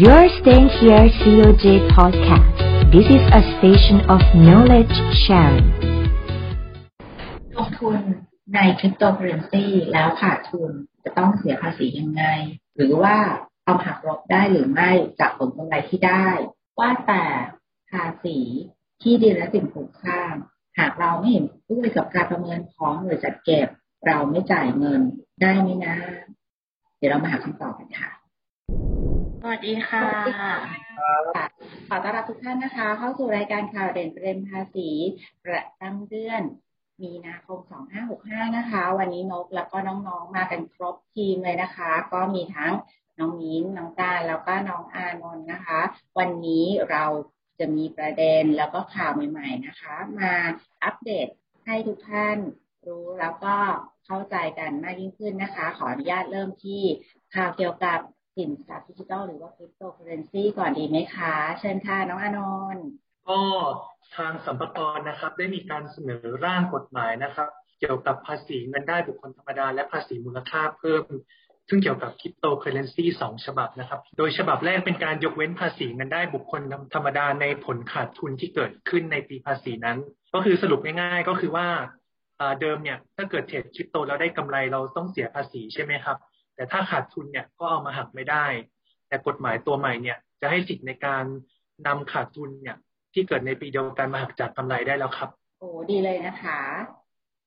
You're staying here, COJ Podcast. This is a station of knowledge sharing. ลงทุนในคริปโตเคอเรนซีแล้วขาดทุนจะต้องเสียภาษียังไงหรือว่าเอาหักลบได้หรือไม่จากผลกำไรที่ได้ว่าแต่ภาษีที่ดินและสิ่งปลูกสร้างหากเราไม่เห็นด้วยกับการประเมินของหรือจัดเก็บเราไม่จ่ายเงินได้ไหมนะเดี๋ยวเรามาหาคำตอบกันค่ะสวัสดีค่ะขอต้อนรับทุกท่านนะคะเข้าสู่รายการข่าวเด่นประเด็นภาษีประจำเดือนมีนาคม2565นะคะวันนี้นกแล้วก็น้องๆมากันครบทีมเลยนะคะก็มีทั้งน้องมิ้นน้องตาลแล้วก็น้องอานนท์นะคะวันนี้เราจะมีประเด็นแล้วก็ข่าวใหม่ๆนะคะมาอัปเดตให้ทุกท่านรู้แล้วก็เข้าใจกันมากยิ่งขึ้นนะคะขออนุญาตเริ่มที่ข่าวเกี่ยวกับสินทรัพย์ดิจิทัลหรือว่าคริปโตเคอเรนซีก่อนดีไหมคะเชิญค่ะน้องอานนท์ก็ทางสรรพากรนะครับได้มีการเสนอร่างกฎหมายนะครับเกี่ยวกับภาษีเงินได้บุคคลธรรมดาและภาษีมูลค่าเพิ่มซึ่งเกี่ยวกับคริปโตเคอเรนซี2ฉบับนะครับโดยฉบับแรกเป็นการยกเว้นภาษีเงินได้บุคคลธรรมดาในผลขาดทุนที่เกิดขึ้นในปีภาษีนั้นก็คือสรุปง่ายๆก็คือว่าเดิมเนี่ยถ้าเกิดเทรดคริปโตแล้วได้กำไรเราต้องเสียภาษีใช่ไหมครับแต่ถ้าขาดทุนเนี่ยก็เอามาหักไม่ได้แต่กฎหมายตัวใหม่เนี่ยจะให้สิทธิ์ในการนำขาดทุนเนี่ยที่เกิดในปีเดียวกันมาหักจากกำไรได้แล้วครับโอ้ดีเลยนะคะ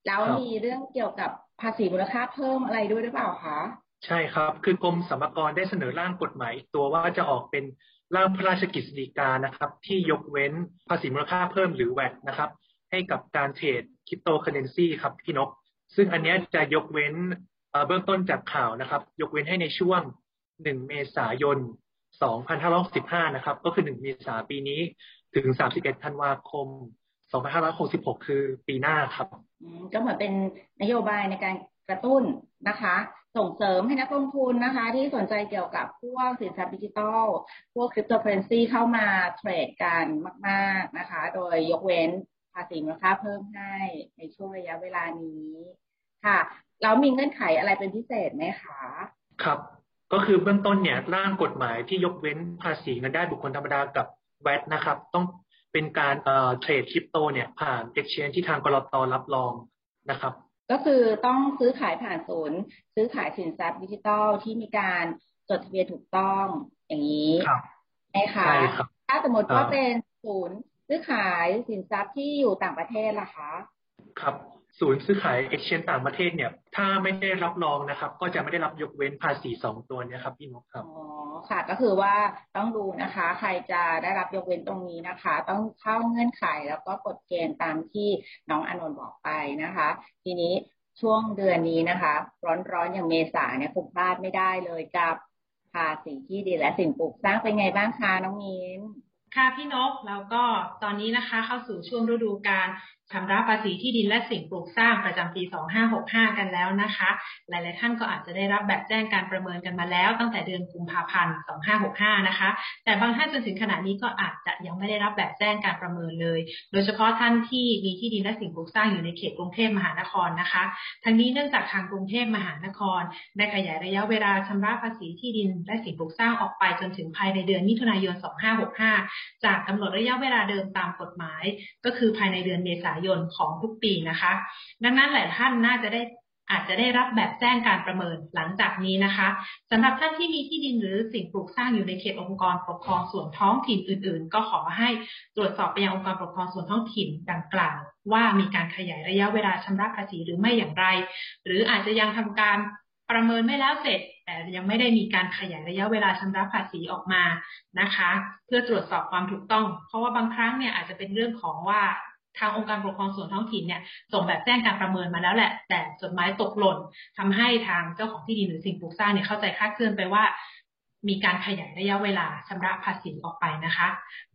แล้วมีเรื่องเกี่ยวกับภาษีมูลค่าเพิ่มอะไรด้วยหรือเปล่าคะใช่ครับคือกรมสรรพากรได้เสนอร่างกฎหมายอีกตัวว่าจะออกเป็นร่างพระราชกฤษฎีกานะครับที่ยกเว้นภาษีมูลค่าเพิ่มหรือ VAT นะครับให้กับการเทรดคริปโตเคอเรนซีครับพี่นกซึ่งอันนี้จะยกเว้นเบื้องต้นจากข่าวนะครับยกเว้นให้ในช่วง1เมษายน2565นะครับก็คือ1เมษายนปีนี้ถึง31ธันวาคม2566คือปีหน้าครับก็เหมือนเป็นนโยบายในการกระตุ้นนะคะส่งเสริมให้นักลงทุนนะคะที่สนใจเกี่ยวกับพวกสินทรัพย์ดิจิทัลพวกคริปโตเคอเรนซีเข้ามาเทรดกันมากๆนะคะโดยยกเว้นภาษีมูลค่าเพิ่มให้ในช่วงระยะเวลานี้ค่ะแล้วมีเงื่อนไขอะไรเป็นพิเศษไหมคะครับก็คือเบื้องต้นเนี่ยร่างกฎหมายที่ยกเว้นภาษีเงินได้บุคคลธรรมดากับ VAT นะครับต้องเป็นการเทรดคริปโตเนี่ยผ่าน Exchange ที่ทางกลต.รับรองนะครับก็คือต้องซื้อขายผ่านศูนย์ซื้อขายสินทรัพย์ดิจิทัลที่มีการจดทะเบียนถูกต้องอย่างนี้ใช่ค่ะถ้าสมมติว่าเป็นศูนย์ซื้อขายสินทรัพย์ที่อยู่ต่างประเทศล่ะคะครับศูนย์ซื้อขาย Exchange ต่างประเทศเนี่ยถ้าไม่ได้รับรองนะครับก็จะไม่ได้รับยกเว้นภาษี2ตัวนี้ครับพี่นกครับอ๋อค่ะก็คือว่าต้องดูนะคะใครจะได้รับยกเว้นตรงนี้นะคะต้องเข้าเงื่อนไขแล้วก็กฎเกณฑ์ตามที่น้องอานนท์บอกไปนะคะทีนี้ช่วงเดือนนี้นะคะร้อนๆอย่างเมษาเนี่ยคงพลาดไม่ได้เลยกับภาษีที่ดินและสิ่งปลูกสร้างเป็นไงบ้างคะน้องมิ้นค่ะพี่นกแล้วก็ตอนนี้นะคะเข้าสู่ช่วงฤดูกาลชำระภาษีที่ดินและสิ่งปลูกสร้างประจำปี2565กันแล้วนะคะหลายๆท่านก็อาจจะได้รับแบบแจ้งการประเมินกันมาแล้วตั้งแต่เดือนกุมภาพันธ์2565นะคะแต่บางท่านจนถึงขณะนี้ก็อาจจะยังไม่ได้รับแบบแจ้งการประเมินเลยโดยเฉพาะท่านที่มีที่ดินและสิ่งปลูกสร้างอยู่ในเขตกรุงเทพมหานครนะคะทั้งนี้เนื่องจากทางกรุงเทพมหานครได้ขยายระยะเวลาชำระภาษีที่ดินและสิ่งปลูกสร้างออกไปจนถึงภายในเดือนมิถุนายน2565จากกำหนดระยะเวลาเดิมตามกฎหมายก็คือภายในเดือนเมษายนของทุกปีนะคะดังนั้นหลายท่านอาจจะได้รับแบบแจ้งการประเมินหลังจากนี้นะคะสำหรับท่านที่มีที่ดินหรือสิ่งปลูกสร้างอยู่ในเขตองค์กรปกครองส่วนท้องถิ่นอื่นๆก็ขอให้ตรวจสอบไปยังองค์กรปกครองส่วนท้องถิ่นดังกล่าวว่ามีการขยายระยะเวลาชำระภาษีหรือไม่อย่างไรหรืออาจจะยังทำการประเมินไม่แล้วเสร็จแต่ยังไม่ได้มีการขยายระยะเวลาชำระภาษีออกมานะคะเพื่อตรวจสอบความถูกต้องเพราะว่าบางครั้งเนี่ยอาจจะเป็นเรื่องของว่าทางองค์การปกครองส่วนท้องถิ่นเนี่ยส่งแบบแจ้งการประเมินมาแล้วแหละแต่จดหมายตกหล่นทำให้ทางเจ้าของที่ดินหรือสิ่งปลูกสร้างเนี่ยเข้าใจคลาดเคลื่อนไปว่ามีการขยายระยะเวลาชำระภาษีออกไปนะคะ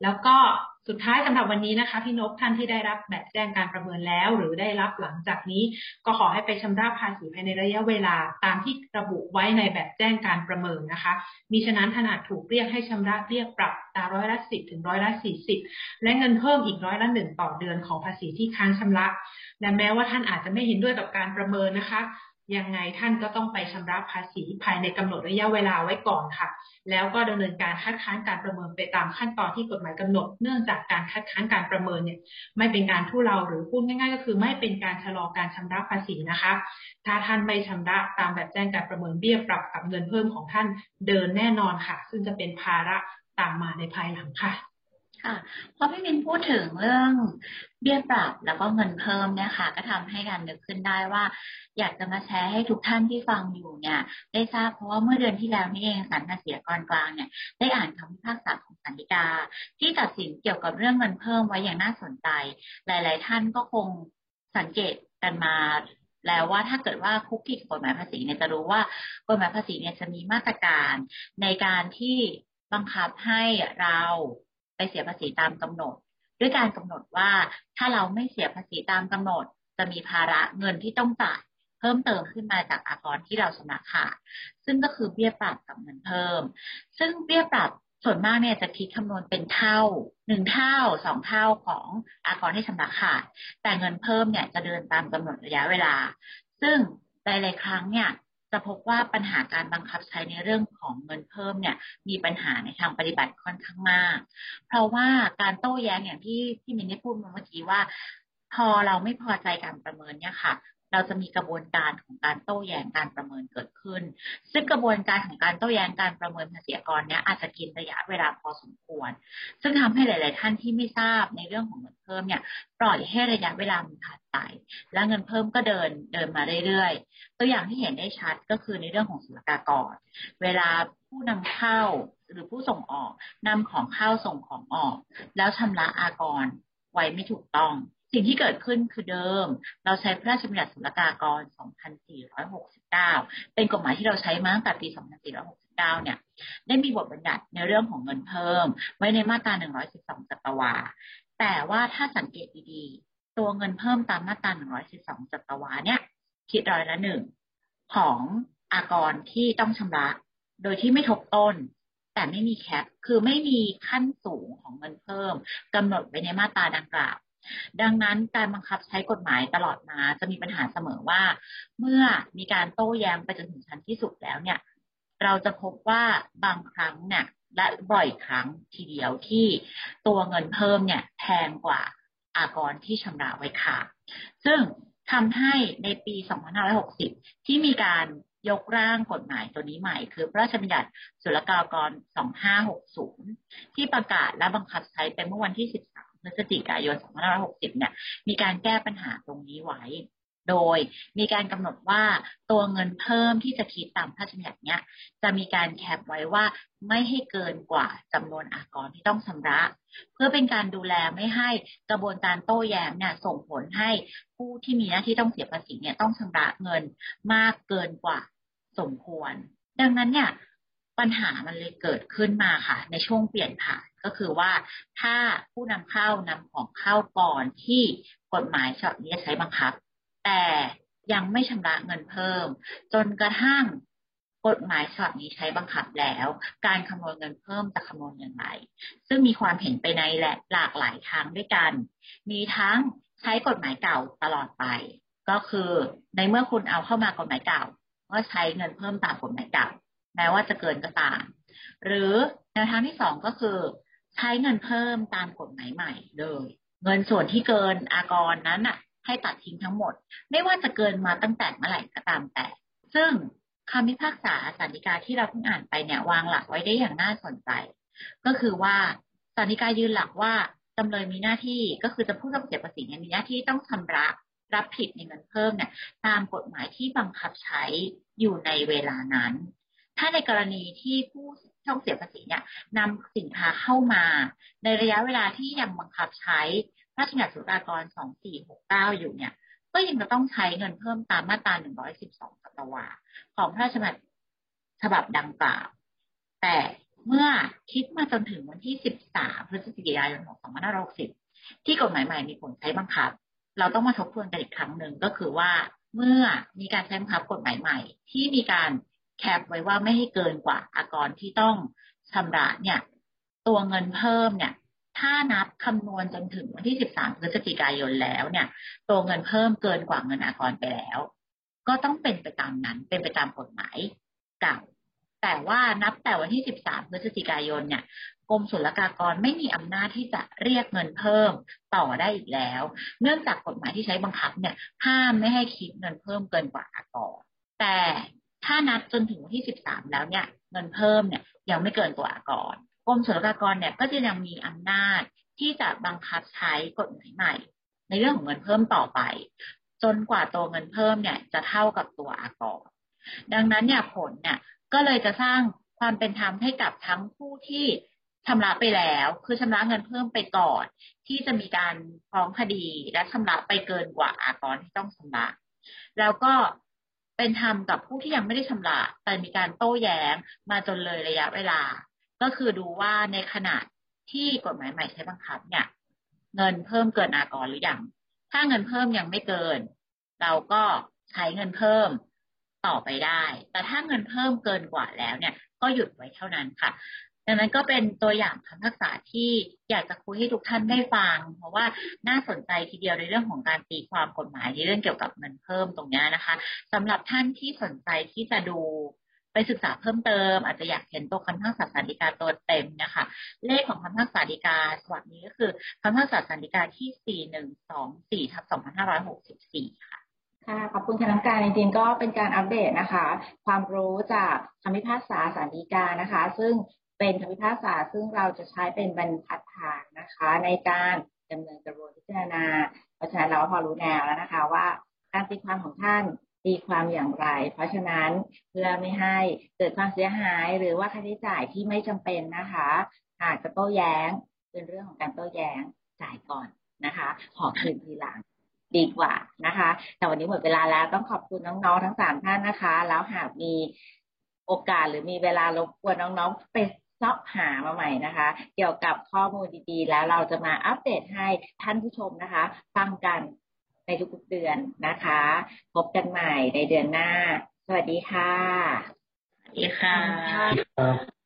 แล้วก็สุดท้ายสำหรับวันนี้นะคะพี่นพท่านที่ได้รับแบบแจ้งการประเมินแล้วหรือได้รับหลังจากนี้ก็ขอให้ไปชำระภาษีภายในระยะเวลาตามที่ระบุไว้ในแบบแจ้งการประเมินนะคะมิฉะนั้นท่านอาจถูกเรียกให้ชำระเรียกปรับตาม10%ถึง40%และเงินเพิ่มอีก1%ต่อเดือนของภาษีที่ค้างชำระและแม้ว่าท่านอาจจะไม่เห็นด้วยกับการประเมินนะคะ ยังไงท่านก็ต้องไปชำระภาษีภายในกำหนดระยะเวลาไว้ก่อนค่ะแล้วก็ดำเนินการคัดค้านการประเมินไปตามขั้นตอนที่กฎหมายกำหนดเนื่องจากการคัดค้านการประเมินเนี่ยไม่เป็นการทุเลาหรือพูดง่ายๆก็คือไม่เป็นการชะลอการชำระภาษีนะคะถ้าท่านไม่ชำระตามแบบแจ้งการประเมินเบี้ยปรับกับเงินเพิ่มของท่านเดินแน่นอนค่ะซึ่งจะเป็นภาระตามมาในภายหลังค่ะค่ะพอพี่วินพูดถึงเรื่องเบี้ยปรับแล้วก็เงินเพิ่มนะคะก็ทำให้การนึกขึ้นได้ว่าอยากจะมาแชร์ให้ทุกท่านที่ฟังอยู่เนี่ยได้ทราบเพราะว่าเมื่อเดือนที่แล้วนี่เองศาลภาษีกรกลางเนี่ยได้อ่านคำพิพากษาของศาลฎีกาที่ตัดสินเกี่ยวกับเรื่องเงินเพิ่มไว้อย่างน่าสนใจหลายๆท่านก็คงสังเกตกันมาแล้วว่าถ้าเกิดว่าคุกกี้กฎหมายภาษีเนี่ยจะรู้ว่ากฎหมายภาษีเนี่ยจะมีมาตรการในการที่บังคับให้เราไปเสียภาษีตามกำหนดด้วยการกำหนดว่าถ้าเราไม่เสียภาษีตามกำหนดจะมีภาระเงินที่ต้องจ่ายเพิ่มเติมขึ้นมาจากอากรที่เราชำระขาดซึ่งก็คือเบี้ยปรับกับเงินเพิ่มซึ่งเบี้ยปรับส่วนมากเนี่ยจะคิดคำนวณเป็นเท่า1เท่า2เท่าของอากรที่ชำระขาดแต่เงินเพิ่มเนี่ยจะเดินตามกำหนดระยะเวลาซึ่งหลายๆครั้งเนี่ยจะพบว่าปัญหาการบังคับใช้ในเรื่องของเงินเพิ่มเนี่ยมีปัญหาในทางปฏิบัติค่อนข้างมากเพราะว่าการโต้แย้งอย่างที่พี่มินได้พูดเมื่อกี้ว่าพอเราไม่พอใจการประเมินเนี่ยค่ะเราจะมีกระบวนการของการโต้แย้งการประเมินเกิดขึ้นซึ่งกระบวนการของการโต้แย้งการประเมินภาษีอากรเนี่ยอาจจะกินระยะเวลาพอสมควรซึ่งทำให้หลายๆท่านที่ไม่ทราบในเรื่องของเงินเพิ่มเนี่ยปล่อยให้ระยะเวลามันผ่านไปและเงินเพิ่มก็เดินมาเรื่อยๆตัวอย่างที่เห็นได้ชัดก็คือในเรื่องของศุลกากรเวลาผู้นำเข้าหรือผู้ส่งออกนำของเข้าส่งของออกแล้วชำระอากรไว้ไม่ถูกต้องสิ่งที่เกิดขึ้นคือเดิมเราใช้พระราชบัญญัติศุลกากร 2469 เป็นกฎหมายที่เราใช้มาตั้งแต่ปี 2469 เนี่ยได้มีบทบัญญัติในเรื่องของเงินเพิ่มไว้ในมาตรา 112 จัตวาแต่ว่าถ้าสังเกตดีๆตัวเงินเพิ่มตามมาตรา 112 จัตวาเนี่ยคิดร้อยละ 1 ของอากรที่ต้องชำระโดยที่ไม่ทบต้นแต่ไม่มีแคปคือไม่มีขั้นสูงของเงินเพิ่มกำหนดไว้ในมาตราดังกล่าวดังนั้นการบังคับใช้กฎหมายตลอดมาจะมีปัญหาเสมอว่าเมื่อมีการโต้แย้งไปจนถึงชั้นที่สุดแล้วเนี่ยเราจะพบว่าบางครั้งเนี่ยและบ่อยครั้งทีเดียวที่ตัวเงินเพิ่มเนี่ยแพงกว่าอากรที่ชำระไว้ค่ะซึ่งทำให้ในปี 2560 ที่มีการยกร่างกฎหมายตัวนี้ใหม่คือพระราชบัญญัติศุลกากร 2560 ที่ประกาศและบังคับใช้ไปเมื่อวันที่ 13 พฤศจิกายน 2560 เนี่ยมีการแก้ปัญหาตรงนี้ไว้โดยมีการกำหนดว่าตัวเงินเพิ่มที่จะคิดตามพระราชบัญญัติเนี่ยจะมีการแคปไว้ว่าไม่ให้เกินกว่าจำนวนอากรที่ต้องชำระเพื่อเป็นการดูแลไม่ให้กระบวนการโต้แย้งเนี่ยส่งผลให้ผู้ที่มีหน้าที่ต้องเสียภาษีเนี่ยต้องชำระเงินมากเกินกว่าสมควรดังนั้นเนี่ยปัญหามันเลยเกิดขึ้นมาค่ะในช่วงเปลี่ยนผ่านก็คือว่าถ้าผู้นำเข้านำของเข้าก่อนที่กฎหมายฉบับนี้ใช้บังคับแต่ยังไม่ชำระเงินเพิ่มจนกระทั่งกฎหมายฉบับนี้ใช้บังคับแล้วการคำนวณเงินเพิ่มจะคำนวณอย่างไรซึ่งมีความเห็นไปในหลากหลายทางด้วยกันมีทั้งใช้กฎหมายเก่าตลอดไปก็คือในเมื่อคุณเอาเข้ามากฎหมายเก่าก็ใช้เงินเพิ่มตามกฎหมายเก่าแม้ว่าจะเกินก็ตามหรือแนวทางที่สองก็คือใช้เงินเพิ่มตามกฎหมายใหม่เลยเงินส่วนที่เกินอากรนั้นน่ะให้ตัดทิ้งทั้งหมดไม่ว่าจะเกินมาตั้งแต่เมื่อไหร่ก็ตามแต่ซึ่งคำพิพากษาศาลฎีกาที่เราเพิ่งอ่านไปเนี่ยวางหลักไว้ได้อย่างน่าสนใจก็คือว่าศาลฎีกายืนหลักว่าจำเลยมีหน้าที่ก็คือจะผู้ต้องเสียภาษีเนี่ยมีหน้าที่ต้องชำระรับผิดในเงินเพิ่มเนี่ยตามกฎหมายที่บังคับใช้อยู่ในเวลานั้นถ้าในกรณีที่ผู้ต้องเสียภาษีเนี่ยนำสินค้าเข้ามาในระยะเวลาที่ยังบังคับใช้พระราชบัญญัติศุลกากร 2469 อยู่เนี่ยก็ยังจะต้องใช้เงินเพิ่มตามมาตรา 112 จัตวาของพระราชบัญญัติฉบับดังกล่าวแต่เมื่อคิดมาจนถึงวันที่ 13 พฤศจิกายน 2560 ที่กฎหมายใหม่มีผลใช้บังคับเราต้องมาทบทวนกันอีกครั้งหนึ่งก็คือว่าเมื่อมีการใช้บังคับกฎหมายใหม่ที่มีการแคปไว้ว่าไม่ให้เกินกว่าอากรที่ต้องชำระเนี่ยตัวเงินเพิ่มเนี่ยถ้านับคำนวณจนถึงวันที่ 13 พฤศจิกายนแล้วเนี่ยตัวเงินเพิ่มเกินกว่าเงินอากรไปแล้ว ก็ต้องเป็นไปตามนั้นเป็นไปตามกฎหมายเก่าแต่ว่านับแต่วันที่13พฤศจิกายนเนี่ยกรมศุลกากรไม่มีอำนาจที่จะเรียกเงินเพิ่มต่อได้อีกแล้วเนื่องจากกฎหมายที่ใช้บังคับเนี่ยห้ามไม่ให้คิดเงินเพิ่มเกินกว่าก่อนแต่ถ้านับจนถึงวันที่13แล้วเนี่ยเงินเพิ่มเนี่ยยังไม่เกินกว่าก่อนกรมศุลกากรเนี่ยก็จะยังมีอำนาจที่จะบังคับใช้กฎหมายใหม่ในเรื่องของเงินเพิ่มต่อไปจนกว่าตัวเงินเพิ่มเนี่ยจะเท่ากับตัวก่อนดังนั้นเนี่ยผลเนี่ยก็เลยจะสร้างความเป็นธรรมให้กับทั้งผู้ที่ชำระไปแล้วคือชำระเงินเพิ่มไปก่อนที่จะมีการฟ้องคดีและชำระไปเกินกว่าก่อนที่ต้องชำระแล้วก็เป็นธรรมกับผู้ที่ยังไม่ได้ชำระแต่มีการโต้แย้งมาจนเลยระยะเวลาก็คือดูว่าในขณะที่กฎหมายใหม่ใช้บังคับเนี่ยเงินเพิ่มเกินก่อนหรือยังถ้าเงินเพิ่มยังไม่เกินเราก็ใช้เงินเพิ่มต่อไปได้แต่ถ้าเงินเพิ่มเกินกว่าแล้วเนี่ยก็หยุดไว้เท่านั้นค่ะดังนั้นก็เป็นตัวอย่างคำทักษะที่อยากจะคุยให้ทุกท่านได้ฟังเพราะว่าน่าสนใจทีเดียวในเรื่องของการตีความกฎหมายในเรื่องเกี่ยวกับเงินเพิ่มตรงนี้นะคะสำหรับท่านที่สนใจที่จะดูไปศึกษาเพิ่มเติมอาจจะอยากเห็นตัวคำทักษะสารดีกาตัวเต็มนะคะเลขของคำทักษะสารดีกาฉบับนี้ก็คือคำทักษะสารดีกาที่4124/2564ค่ะค่ะขอบคุณคณะกรรมการจริงๆก็เป็นการอัปเดตนะคะความรู้จากคำพิพากษาสารดีกานะคะซึ่งเป็นคำพิพากษาซึ่งเราจะใช้เป็นบรรทัดฐานนะคะในการดำเนินกระบวนการพิจารณาเพราะฉะนั้นเราพอรู้แนวแล้วนะคะว่าการตีความของท่านตีความอย่างไรเพราะฉะนั้นเพื่อไม่ให้เกิดความเสียหายหรือว่าค่าใช้จ่ายที่ไม่จำเป็นนะคะหากจะโต้แย้งเป็นเรื่องของการโต้แย้งจ่ายก่อนนะคะขอคืนทีหลังดีกว่านะคะแต่วันนี้หมดเวลาแล้วต้องขอบคุณน้องๆทั้ง3ท่านนะคะแล้วหากมีโอกาสหรือมีเวลารบกวนน้องๆไปเสาะหามาใหม่นะคะเกี่ยวกับข้อมูลดีๆแล้วเราจะมาอัปเดตให้ท่านผู้ชมนะคะฟังกันในทุกๆเดือนนะคะพบกันใหม่ในเดือนหน้าสวัสดีค่ะสวัสดีค่ะ